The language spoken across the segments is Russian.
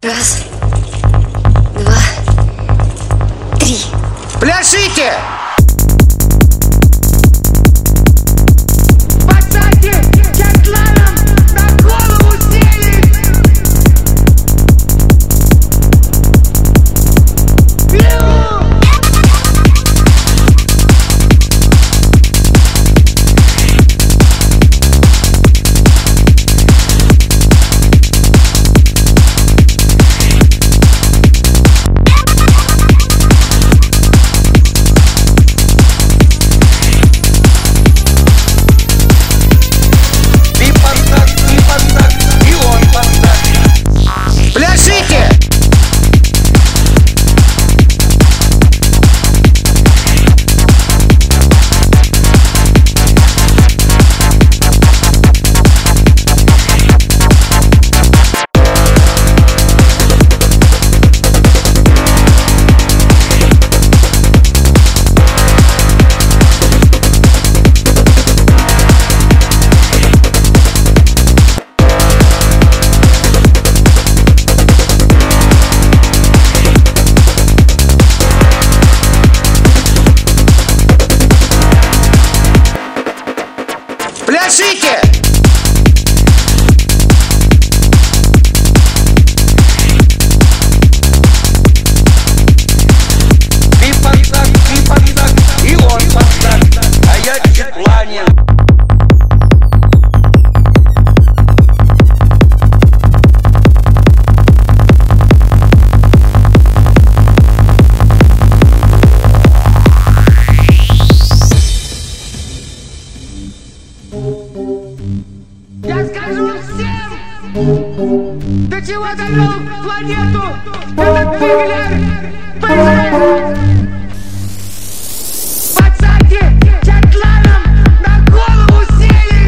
Раз, два, три. Пляшите! Пацанки, кетланом на голову сели! Пиво! Пляшите! Ты поддак, и он поддак, а я Четланин. Я скажу всем, до чего довел планету этот фигляр Пацан! Пацанки, кетланом на голову сели!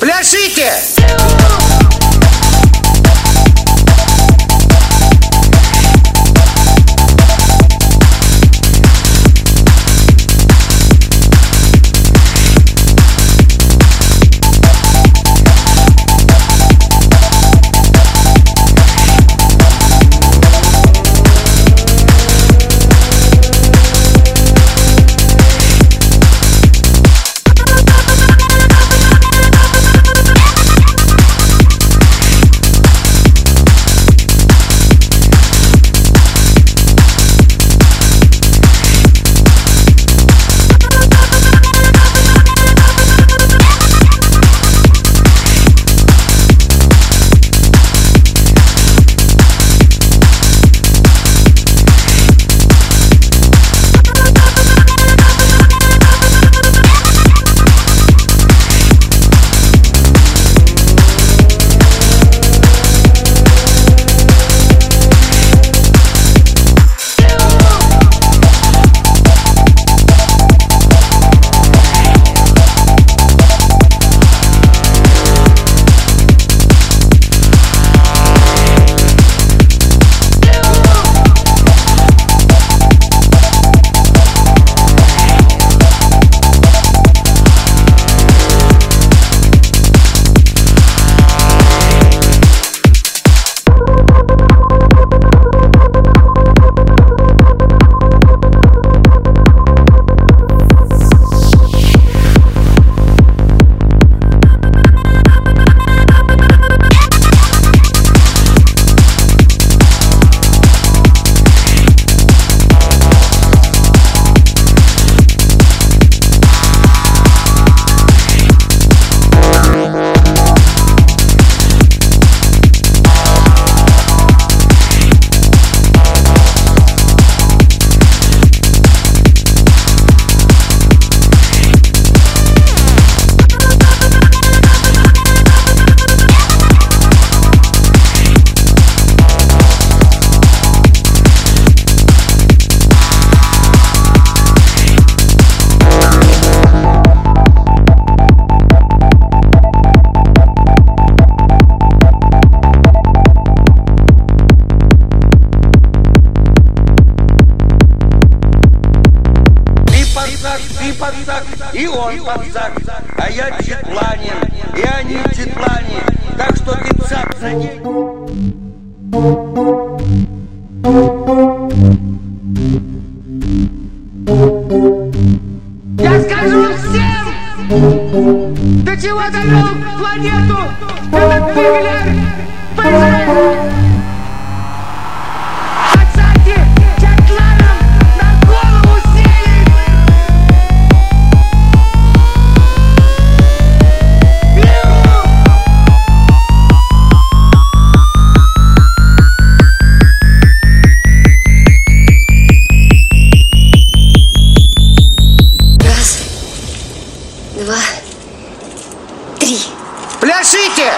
Пляшите! он Казак, а я читланин, и они читлане, так что ты цап за ней. Я скажу всем, до чего довел планету этот пигляр Байзер. Пляшите!